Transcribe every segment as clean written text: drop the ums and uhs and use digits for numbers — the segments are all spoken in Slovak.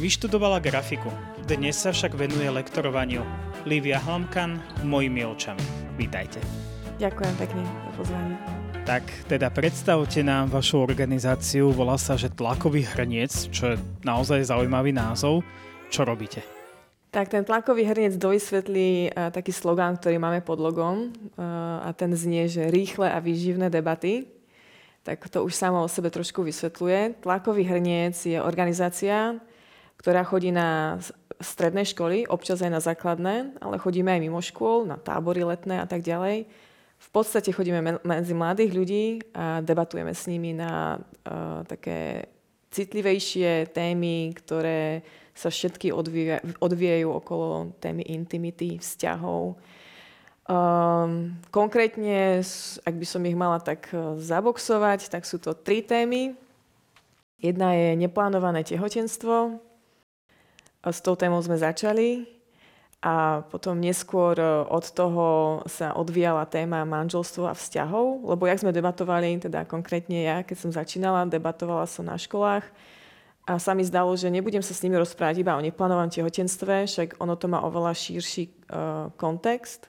Vyštudovala grafiku, dnes sa však venuje lektorovaniu. Lívia Hlamkan, mojimi očami. Vítajte. Ďakujem pekne za pozvanie. Tak teda predstavte nám vašu organizáciu, volá sa, že Tlakový hrniec, čo je naozaj zaujímavý názov. Čo robíte? Tak ten Tlakový hrniec dovysvetlí taký slogán, ktorý máme pod logom a ten znie, že rýchle a výživné debaty. Tak to už samo o sebe trošku vysvetľuje. Tlakový hrniec je organizácia, ktorá chodí na stredné školy, občas aj na základné, ale chodíme aj mimo škôl, na tábory letné a tak ďalej. V podstate chodíme medzi mladých ľudí a debatujeme s nimi na také citlivejšie témy, ktoré sa všetky odvíjajú okolo témy intimity, vzťahov. Konkrétne, ak by som ich mala tak zaboxovať, tak sú to 3 témy. Jedna je neplánované tehotenstvo. S tou témou sme začali a potom neskôr od toho sa odvíjala téma manželstva a vzťahov, lebo jak sme debatovali, teda konkrétne ja, keď som začínala, debatovala som na školách a sa mi zdalo, že nebudem sa s nimi rozprávať iba o neplánovanom tehotenstve, však ono to má oveľa širší kontext.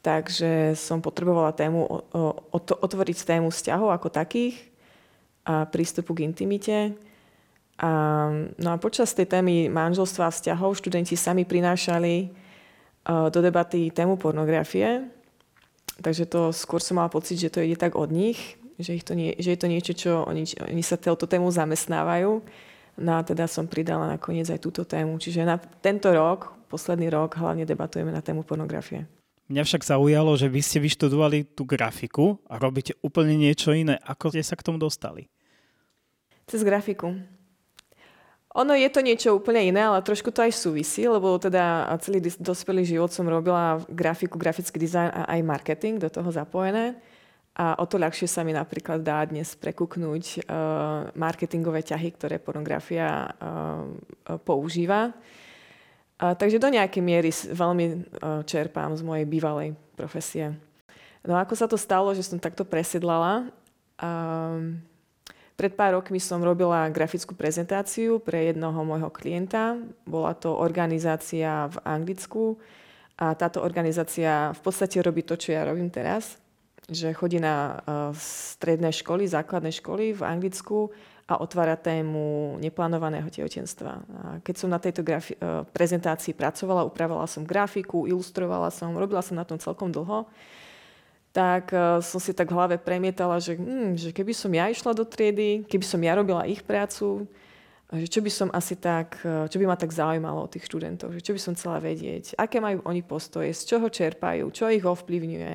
Takže som potrebovala tému, otvoriť tému vzťahov ako takých a prístupu k intimite. No a počas tej témy manželstva a vzťahov študenti sami prinášali do debaty tému pornografie. Takže to skôr som mala pocit, že to ide tak od nich, že je to niečo, čo oni sa touto tému zamestnávajú. No a teda som pridala nakoniec aj túto tému. Čiže na tento rok, posledný rok, hlavne debatujeme na tému pornografie. Mňa však zaujalo, že vy ste vyštudovali tú grafiku a robíte úplne niečo iné. Ako ste sa k tomu dostali? Cez grafiku. Ono je to niečo úplne iné, ale trošku to aj súvisí, lebo teda celý dospelý život som robila grafiku, grafický dizajn a aj marketing do toho zapojené. A o to ľahšie sa mi napríklad dá dnes prekúknúť marketingové ťahy, ktoré pornografia používa. Takže do nejakej miery veľmi čerpám z mojej bývalej profesie. No ako sa to stalo, že som takto presedlala? Pred pár rokmi som robila grafickú prezentáciu pre jednoho môjho klienta. Bola to organizácia v Anglicku a táto organizácia v podstate robí to, čo ja robím teraz, že chodí na stredné školy, základné školy v Anglicku a otvára tému neplánovaného tehotenstva. A keď som na tejto prezentácii pracovala, upravovala som grafiku, ilustrovala som, robila som na tom celkom dlho, tak som si tak v hlave premietala, že keby som ja išla do triedy, keby som ja robila ich prácu, že čo by ma tak zaujímalo o tých študentov, že čo by som chcela vedieť, aké majú oni postoje, z čoho čerpajú, čo ich ovplyvňuje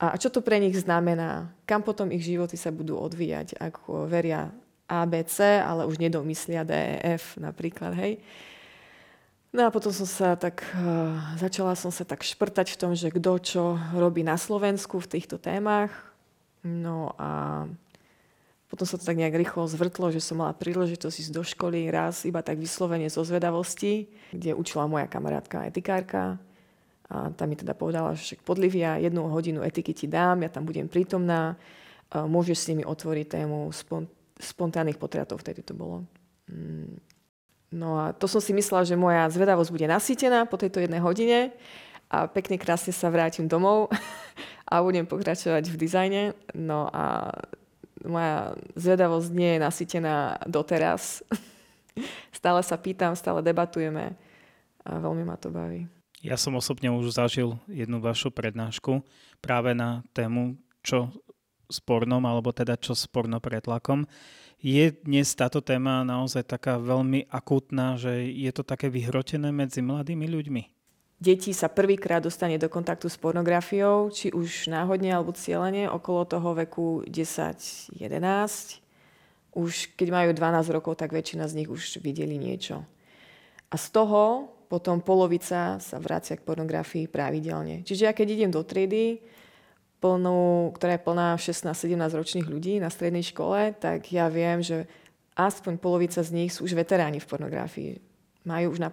a čo to pre nich znamená, kam potom ich životy sa budú odvíjať, ako veria ABC, ale už nedomyslia DEF napríklad, hej. No a potom začala som sa tak šprtať v tom, že kto čo robí na Slovensku v týchto témach. No a potom sa to tak nejak rýchlo zvrtlo, že som mala príležitosť ísť do školy raz iba tak vyslovene zo zvedavosti, kde učila moja kamarátka etikárka. A tá mi teda povedala, že Podlivia, 1 hodinu etiky ti dám, ja tam budem prítomná, môžeš s nimi otvoriť tému spontánnych potratov, vtedy to bolo. No a to som si myslela, že moja zvedavosť bude nasýtená po tejto 1 hodine a pekne krásne sa vrátim domov a budem pokračovať v dizajne. No a moja zvedavosť nie je nasýtená doteraz. Stále sa pýtam, stále debatujeme a veľmi ma to baví. Ja som osobne už zažil jednu vašu prednášku práve na tému, čo s pornom, alebo teda čo s porno pretlakom. Je dnes táto téma naozaj taká veľmi akútna, že je to také vyhrotené medzi mladými ľuďmi? Deti sa prvýkrát dostane do kontaktu s pornografiou, či už náhodne alebo cieľene, okolo toho veku 10-11. Už keď majú 12 rokov, tak väčšina z nich už videli niečo. A z toho potom polovica sa vracia k pornografii pravidelne. Čiže ja keď idem do triedy, ktorá je plná 16-17 ročných ľudí na strednej škole, tak ja viem, že aspoň polovica z nich sú už veteráni v pornografii. Majú už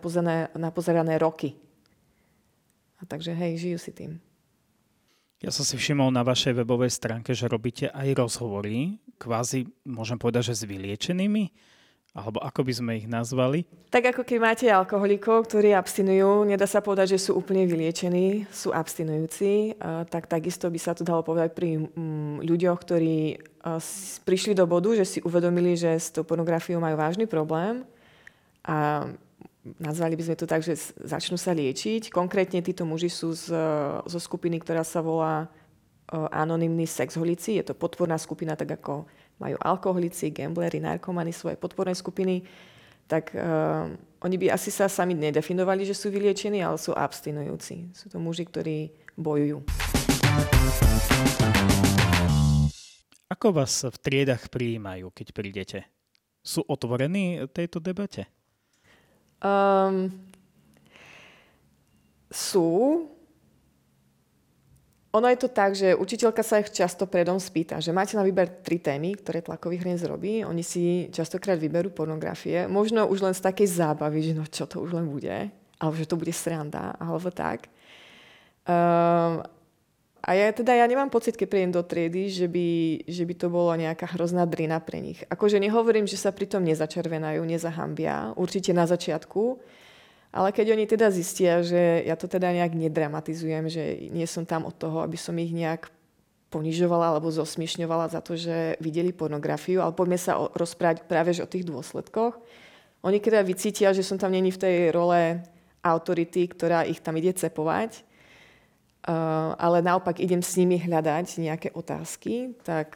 napozerané roky. A takže hej, žijú si tým. Ja som si všimol na vašej webovej stránke, že robíte aj rozhovory, kvázi, môžem povedať, že s vyliečenými Alebo ako by sme ich nazvali? Tak ako keď máte alkoholikov, ktorí abstinujú, nedá sa povedať, že sú úplne vyliečení, sú abstinujúci, tak takisto by sa to dalo povedať pri ľuďoch, ktorí prišli do bodu, že si uvedomili, že s tou pornografiou majú vážny problém a nazvali by sme to tak, že začnú sa liečiť. Konkrétne títo muži sú zo skupiny, ktorá sa volá Anonimný sexholici. Je to podporná skupina, tak ako majú alkoholici, gambleri, narkomani, svoje podporné skupiny, tak oni by asi sa sami nedefinovali, že sú vyliečení, ale sú abstinujúci. Sú to muži, ktorí bojujú. Ako vás v triedach prijímajú, keď prídete? Sú otvorení tejto debate? Sú... Ono je to tak, že učiteľka sa ich často predom spýta, že máte na výber 3 témy, ktoré Tlakový hrniec robí. Oni si častokrát vyberú pornografie. Možno už len z takej zábavy, že no čo to už len bude. Alebo že to bude sranda, alebo tak. A ja nemám pocit, keď príjem do triedy, že by to bolo nejaká hrozná drina pre nich. Akože nehovorím, že sa pritom nezačervenajú, nezahambia. Určite na začiatku. Ale keď oni teda zistia, že ja to teda nejak nedramatizujem, že nie som tam od toho, aby som ich nejak ponižovala alebo zosmiešňovala za to, že videli pornografiu, ale poďme sa rozprávať práve o tých dôsledkoch. Oni keď vycítia, že som tam není v tej role autority, ktorá ich tam ide cepovať, ale naopak idem s nimi hľadať nejaké otázky, tak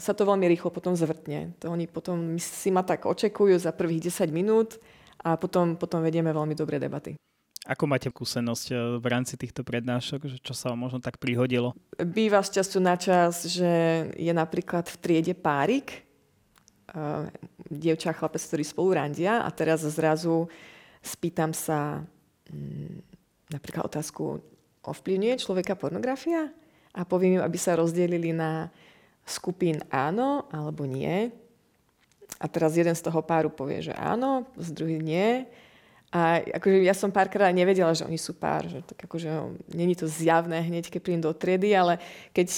sa to veľmi rýchlo potom zvrtne. To oni potom si ma tak očekujú za prvých 10 minút, a potom vedieme veľmi dobré debaty. Ako máte skúsenosť v rámci týchto prednášok? Čo sa vám možno tak prihodilo? Býva z času na čas, že je napríklad v triede párik, dievča a chlapec, ktorí spolu randia a teraz zrazu spýtam sa napríklad otázku, ovplyvňuje človeka pornografia? A poviem im, aby sa rozdelili na skupín áno alebo nie. A teraz jeden z toho páru povie, že áno, z druhý nie. A akože ja som párkrát nevedela, že oni sú pár. Že tak akože není to zjavné hneď, keď príjem do triedy, ale keď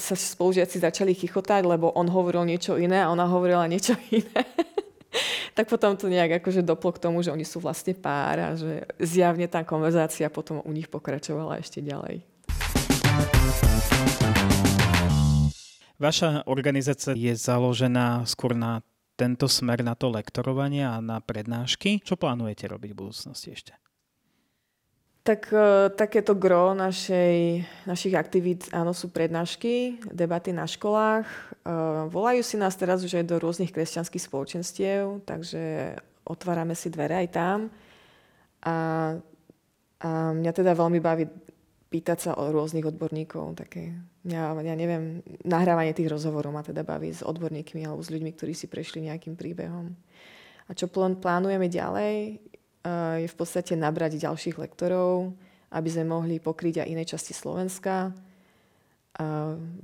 sa spolužiaci začali chichotať, lebo on hovoril niečo iné a ona hovorila niečo iné, tak potom to nejak akože doplo k tomu, že oni sú vlastne pár a že zjavne tá konverzácia potom u nich pokračovala ešte ďalej. Vaša organizácia je založená skôr na tento smer, na to lektorovanie a na prednášky. Čo plánujete robiť v budúcnosti ešte? Tak takéto gro našich aktivít, áno, sú prednášky, debaty na školách. Volajú si nás teraz už aj do rôznych kresťanských spoločenstiev, takže otvárame si dvere aj tam. A mňa teda veľmi baví pýtať sa o rôznych odborníkov. Také, ja neviem, nahrávanie tých rozhovorov ma teda baví s odborníkmi alebo s ľuďmi, ktorí si prešli nejakým príbehom. A čo plánujeme ďalej, je v podstate nabrať ďalších lektorov, aby sme mohli pokryť aj iné časti Slovenska.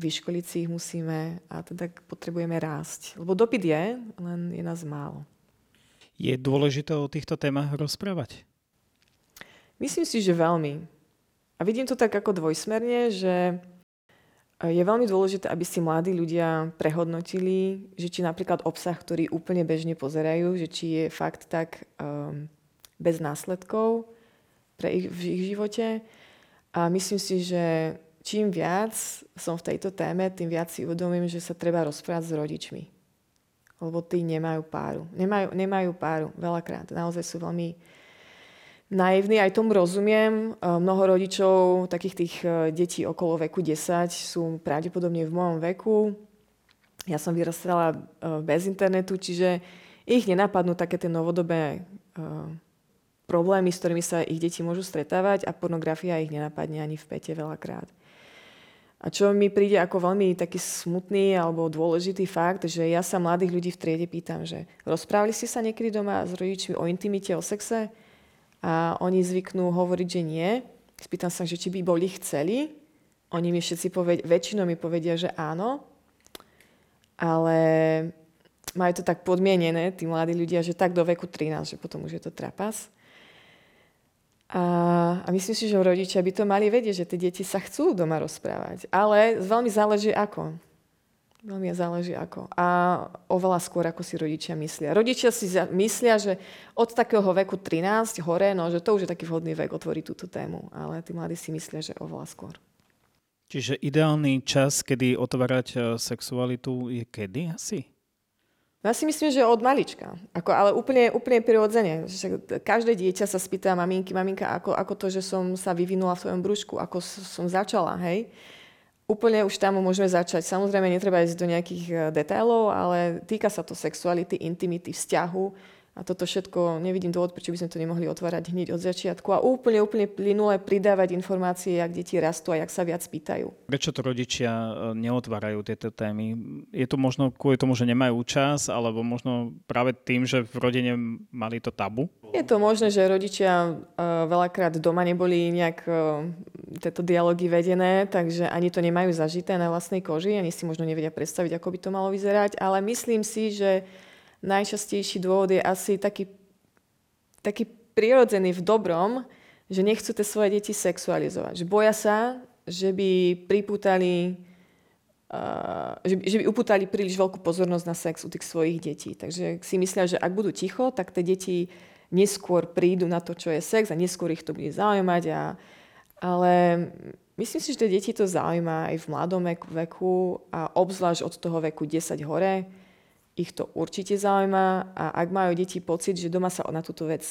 Vyškoliť si ich musíme a teda potrebujeme rásť. Lebo dopyt je, len je nás málo. Je dôležité o týchto témach rozprávať? Myslím si, že veľmi. A vidím to tak ako dvojsmerne, že je veľmi dôležité, aby si mladí ľudia prehodnotili, že či napríklad obsah, ktorý úplne bežne pozerajú, že či je fakt tak bez následkov v ich živote. A myslím si, že čím viac som v tejto téme, tým viac si uvedomím, že sa treba rozprávať s rodičmi. Lebo tí nemajú páru. Nemajú páru veľakrát. Naozaj sú veľmi naivný, aj tomu rozumiem. Mnoho rodičov takých tých detí okolo veku 10 sú pravdepodobne v mojom veku. Ja som vyrastala bez internetu, čiže ich nenapadnú také tie novodobé problémy, s ktorými sa ich deti môžu stretávať a pornografia ich nenapadne ani v päte veľakrát. A čo mi príde ako veľmi taký smutný alebo dôležitý fakt, že ja sa mladých ľudí v triede pýtam, že rozprávali ste sa niekedy doma s rodičmi o intimite, o sexe? A oni zvyknú hovoriť, že nie. Spýtam sa, že či by boli chceli. Oni mi všetci väčšinou mi povedia, že áno. Ale majú to tak podmienené, tí mladí ľudia, že tak do veku 13, že potom už je to trapas. A myslím si, že rodičia by to mali vedieť, že tie deti sa chcú doma rozprávať. Ale veľmi záleží ako. Veľmi záleží ako. A oveľa skôr, ako si rodičia myslia. Rodičia si myslia, že od takého veku 13 hore, no, že to už je taký vhodný vek otvoriť túto tému. Ale tí mladí si myslia, že oveľa skôr. Čiže ideálny čas, kedy otvárať sexualitu, je kedy asi? Ja si myslím, že od malička. Ako, ale úplne prirodzene. Každé dieťa sa spýta maminka, ako to, že som sa vyvinula v svojom brúšku, ako som začala, hej? Úplne už tam môžeme začať. Samozrejme, netreba ísť do nejakých detailov, ale týka sa to sexuality, intimity, vzťahu. A toto všetko, nevidím dôvod, prečo by sme to nemohli otvárať hneď od začiatku a úplne plynule pridávať informácie, jak deti rastú a jak sa viac pýtajú. Prečo to rodičia neotvárajú tieto témy? Je to možno kvôli tomu, že nemajú čas, alebo možno práve tým, že v rodine mali to tabu? Je to možné, že rodičia veľakrát doma neboli nejak tieto dialógy vedené, takže ani to nemajú zažité na vlastnej koži, ani si možno nevedia predstaviť, ako by to malo vyzerať, ale myslím si, že najčastejší dôvod je asi taký prirodzený v dobrom, že nechcú tie svoje deti sexualizovať. Že boja sa, že by že by upútali príliš veľkú pozornosť na sex u tých svojich detí. Takže si myslia, že ak budú ticho, tak tie deti neskôr prídu na to, čo je sex a neskôr ich to bude zaujímať. Ale myslím si, že tie deti to zaujíma aj v mladom veku a obzvlášť od toho veku 10 hore. Ich to určite zaujíma a ak majú deti pocit, že doma sa na túto vec,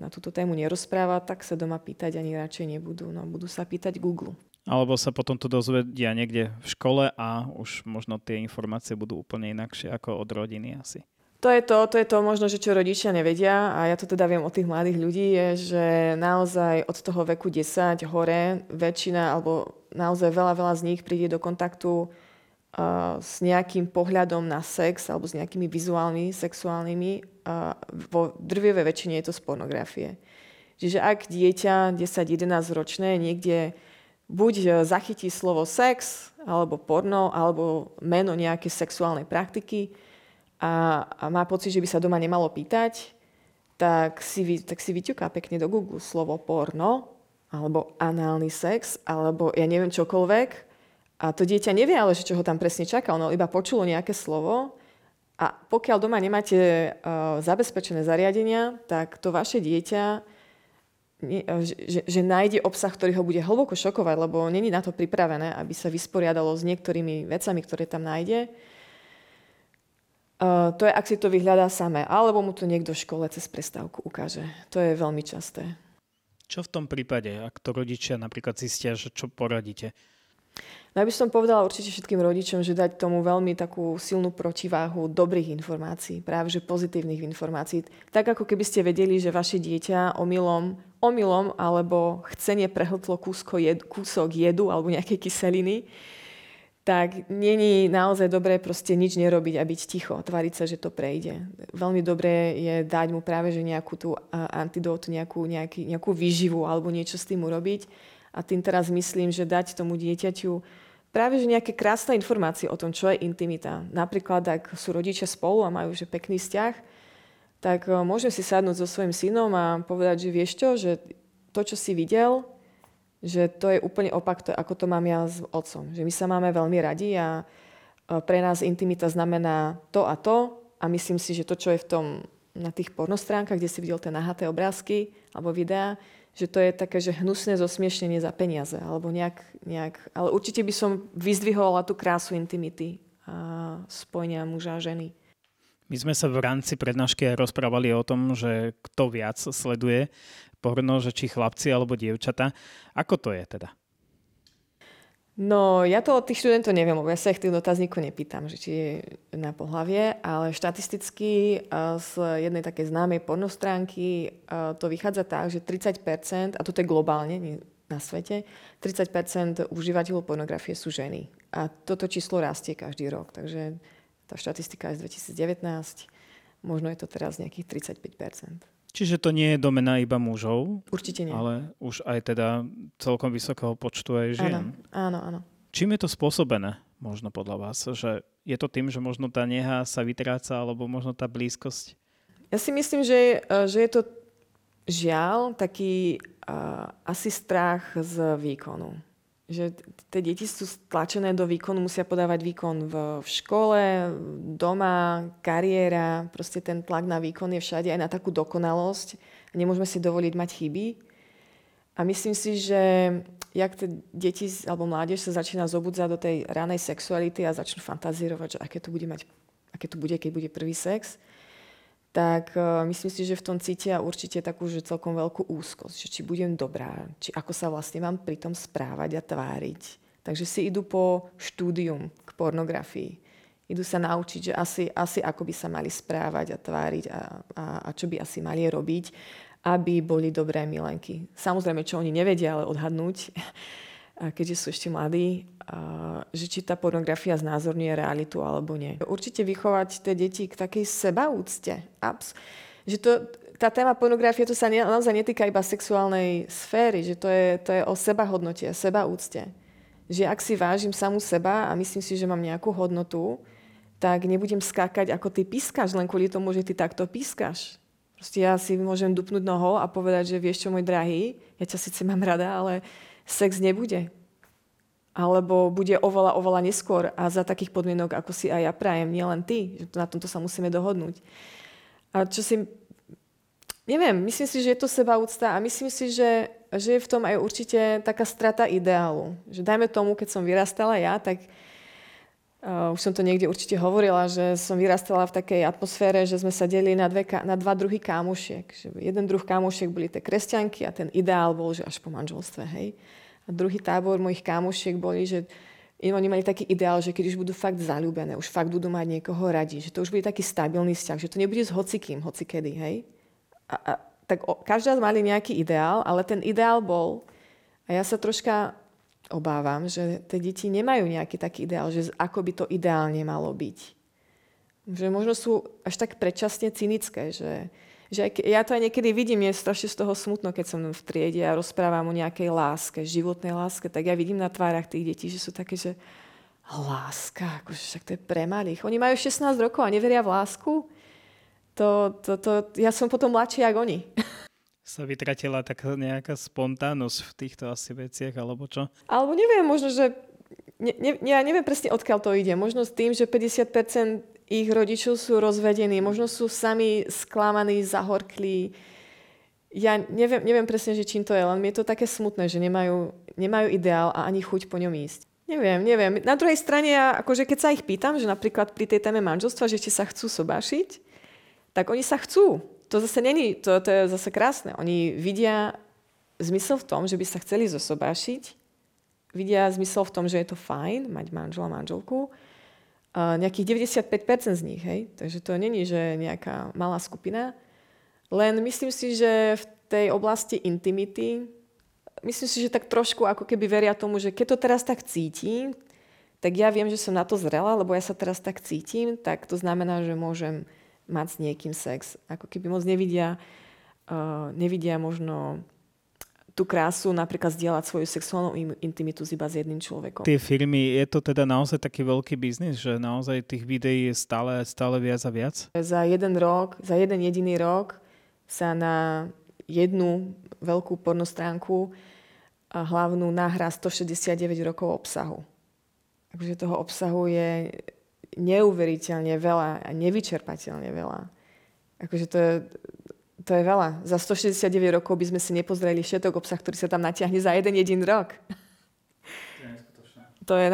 na túto tému nerozpráva, tak sa doma pýtať ani radšej nebudú. No, budú sa pýtať Google. Alebo sa potom to dozvedia niekde v škole a už možno tie informácie budú úplne inakšie ako od rodiny asi. To je to možno, že čo rodičia nevedia a ja to teda viem od tých mladých ľudí, je, že naozaj od toho veku 10 hore väčšina alebo naozaj veľa z nich príde do kontaktu s nejakým pohľadom na sex alebo s nejakými vizuálnymi, sexuálnymi. Vo drvivej väčšine je to z pornografie. Čiže ak dieťa 10-11 ročné niekde buď zachytí slovo sex alebo porno alebo meno nejakej sexuálnej praktiky a má pocit, že by sa doma nemalo pýtať, tak si vyťuká pekne do Google slovo porno alebo análny sex alebo ja neviem čokoľvek. A to dieťa nevie ale, že čo ho tam presne čaká. Ono iba počulo nejaké slovo a pokiaľ doma nemáte zabezpečené zariadenia, tak to vaše dieťa že nájde obsah, ktorý ho bude hlboko šokovať, lebo není na to pripravené, aby sa vysporiadalo s niektorými vecami, ktoré tam nájde. To je, ak si to vyhľadá samé, alebo mu to niekto v škole cez prestávku ukáže. To je veľmi časté. Čo v tom prípade, ak to rodičia napríklad zistia, že čo poradíte? No ja by som povedala určite všetkým rodičom, že dať tomu veľmi takú silnú protiváhu dobrých informácií, práve že pozitívnych informácií. Tak ako keby ste vedeli, že vaše dieťa omylom alebo chcenie prehltlo kúsok jedu alebo nejakej kyseliny, tak není naozaj dobré proste nič nerobiť a byť ticho, tváriť sa, že to prejde. Veľmi dobré je dať mu práve že nejakú tú antidótu, nejakú výživu alebo niečo s tým urobiť. A tým teraz myslím, že dať tomu dieťaťu práve že nejaké krásne informácie o tom, čo je intimita. Napríklad, ak sú rodičia spolu a majú že pekný vzťah, tak môžem si sadnúť so svojím synom a povedať, že vieš čo, že to, čo si videl, že to je úplne opak, ako to mám ja s otcom. Že my sa máme veľmi radi a pre nás intimita znamená to a myslím si, že to, čo je v tom na tých pornostránkach, kde si videl tie nahaté obrázky alebo videá, že to je také, že hnusné zosmiešnenie za peniaze, alebo nejak. Ale určite by som vyzdvihovala tú krásu intimity a spojenia muža a ženy. My sme sa v rámci prednášky rozprávali o tom, že kto viac sleduje porno, že či chlapci alebo dievčatá. Ako to je teda? No, ja to od tých študentov neviem, lebo ja sa ich tých dotazníkov nepýtam, že či je na pohlavie, ale štatisticky z jednej takej známej pornostránky to vychádza tak, že 30%, a toto je globálne na svete, 30% užívateľov pornografie sú ženy. A toto číslo rastie každý rok, takže tá štatistika je z 2019, možno je to teraz nejakých 35%. Čiže to nie je domena iba mužov? Určite nie. Ale už aj teda celkom vysokého počtu aj žien. Áno. Čím je to spôsobené, možno podľa vás? Že je to tým, že možno tá neha sa vytráca, alebo možno tá blízkosť? Ja si myslím, že je to žiaľ taký asi strach z výkonu. že tie deti sú stlačené do výkonu, musia podávať výkon v škole, doma, kariéra, proste ten tlak na výkon je všade, aj na takú dokonalosť. Nemôžeme si dovoliť mať chyby. A myslím si, že jak tie deti alebo mládež sa začína zobudzať do tej ranej sexuality a začnú fantazírovať, že aké to bude, keď bude prvý sex, tak myslím si, že v tom cítia určite takú, že celkom veľkú úzkosť, že či budem dobrá, či ako sa vlastne mám pri tom správať a tváriť. Takže si idú po štúdium k pornografii. Idú sa naučiť, že asi ako by sa mali správať a tváriť a čo by asi mali robiť, aby boli dobré milenky. Samozrejme, čo oni nevedia, ale odhadnúť, keďže sú ešte mladí, že či tá pornografia znázorňuje realitu alebo nie. Určite vychovať tie deti k takej sebaúcte. Že tá téma pornografie, to sa naozaj netýka iba sexuálnej sféry, že to je o sebahodnote, sebaúcte. Že ak si vážim samú seba a myslím si, že mám nejakú hodnotu, tak nebudem skákať ako ty pískaš, len kvôli tomu, že ty takto pískaš. Proste ja si môžem dupnúť nohou a povedať, že vieš čo, môj drahý, ja ťa síce mám rada, ale sex nebude. Alebo bude oveľa, oveľa neskôr a za takých podmienok, ako si aj ja prajem, nielen ty. Že na tomto sa musíme dohodnúť. A čo si... Neviem, myslím si, že je to sebaúcta a myslím si, že je v tom aj určite taká strata ideálu. Že dajme tomu, keď som vyrastala ja, tak... Už som to niekde určite hovorila, že som vyrastala v takej atmosfére, že sme sa delili na dva druhy kámošiek. Že jeden druh kámošiek boli tie kresťanky a ten ideál bol, že až po manželstve, hej. A druhý tábor mojich kámošiek boli, že oni mali taký ideál, že keď už budú fakt zaľúbené, už fakt budú mať niekoho radi, že to už bude taký stabilný vzťah, že to nebude s hocikým, hocikedy, hej. Tak každá mali nejaký ideál, ale ten ideál bol, a ja sa troška... obávam, že tie deti nemajú nejaký taký ideál, že ako by to ideálne malo byť. Že možno sú až tak predčasne cynické, že ja to aj niekedy vidím, je strašne z toho smutno, keď som v triede a rozprávam o nejakej láske, životnej láske, tak ja vidím na tvárach tých detí, že sú také, že láska, akože však to je pre malých. Oni majú 16 rokov a neveria v lásku. Ja som potom mladší, jak oni. Sa vytratila taká nejaká spontánnosť v týchto asi veciach, alebo čo? Alebo neviem, možno, že... Ja neviem presne, odkiaľ to ide. Možno s tým, že 50% ich rodičov sú rozvedení, možno sú sami sklamaní, zahorklí. Ja neviem presne, že čím to je, len mi je to také smutné, že nemajú ideál a ani chuť po ňom ísť. Neviem. Na druhej strane, akože keď sa ich pýtam, že napríklad pri tej téme manželstva, že či sa chcú sobášiť, tak oni sa chcú. To zase není, to je zase krásne. Oni vidia zmysel v tom, že by sa chceli zosobášiť. Vidia zmysel v tom, že je to fajn mať manžela, manželku. Nejakých 95% z nich, hej. Takže to není, že nejaká malá skupina. Len myslím si, že v tej oblasti intimity, myslím si, že tak trošku ako keby veria tomu, že keď to teraz tak cítim, tak ja viem, že som na to zrela, lebo ja sa teraz tak cítim, tak to znamená, že môžem mať s niekým sex. Ako keby moc nevidia možno tú krásu napríklad zdieľať svoju sexuálnu intimitu iba s jedným človekom. Tie firmy, je to teda naozaj taký veľký biznis, že naozaj tých videí je stále viac a viac? Za jeden jediný rok sa na jednu veľkú pornostránku hlavnú nahrá 169 rokov obsahu. Takže toho obsahu je... neuveriteľne veľa a nevyčerpateľne veľa. Akože to je veľa. Za 169 rokov by sme si nepozreli všetok obsah, ktorý sa tam natiahne za jeden jediný rok. To je neskutočné. To je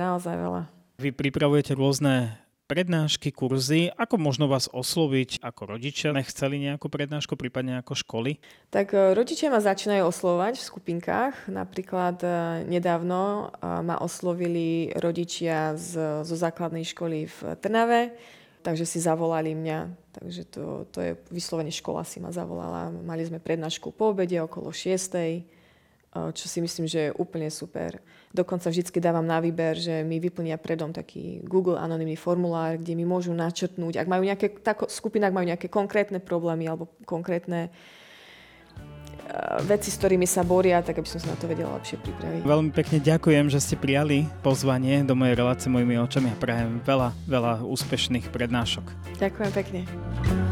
naozaj veľa. Vy pripravujete rôzne prednášky, kurzy. Ako možno vás osloviť ako rodičia? Nechceli nejakú prednášku, prípadne ako školy? Tak rodičia ma začínajú oslovať v skupinkách. Napríklad nedávno ma oslovili rodičia zo základnej školy v Trnave, takže si zavolali mňa. Takže to je vyslovene škola si ma zavolala. Mali sme prednášku po obede okolo 6:00. Čo si myslím, že je úplne super. Dokonca vždycky dávam na výber, že mi vyplnia predom taký Google anonymný formulár, kde mi môžu načrtnúť, ak majú nejaké, tá skupina, ak majú nejaké konkrétne problémy alebo konkrétne veci, s ktorými sa boria, tak aby som sa na to vedela lepšie pripraviť. Veľmi pekne ďakujem, že ste prijali pozvanie do mojej relácie Mojimi očami a prajem veľa úspešných prednášok. Ďakujem pekne.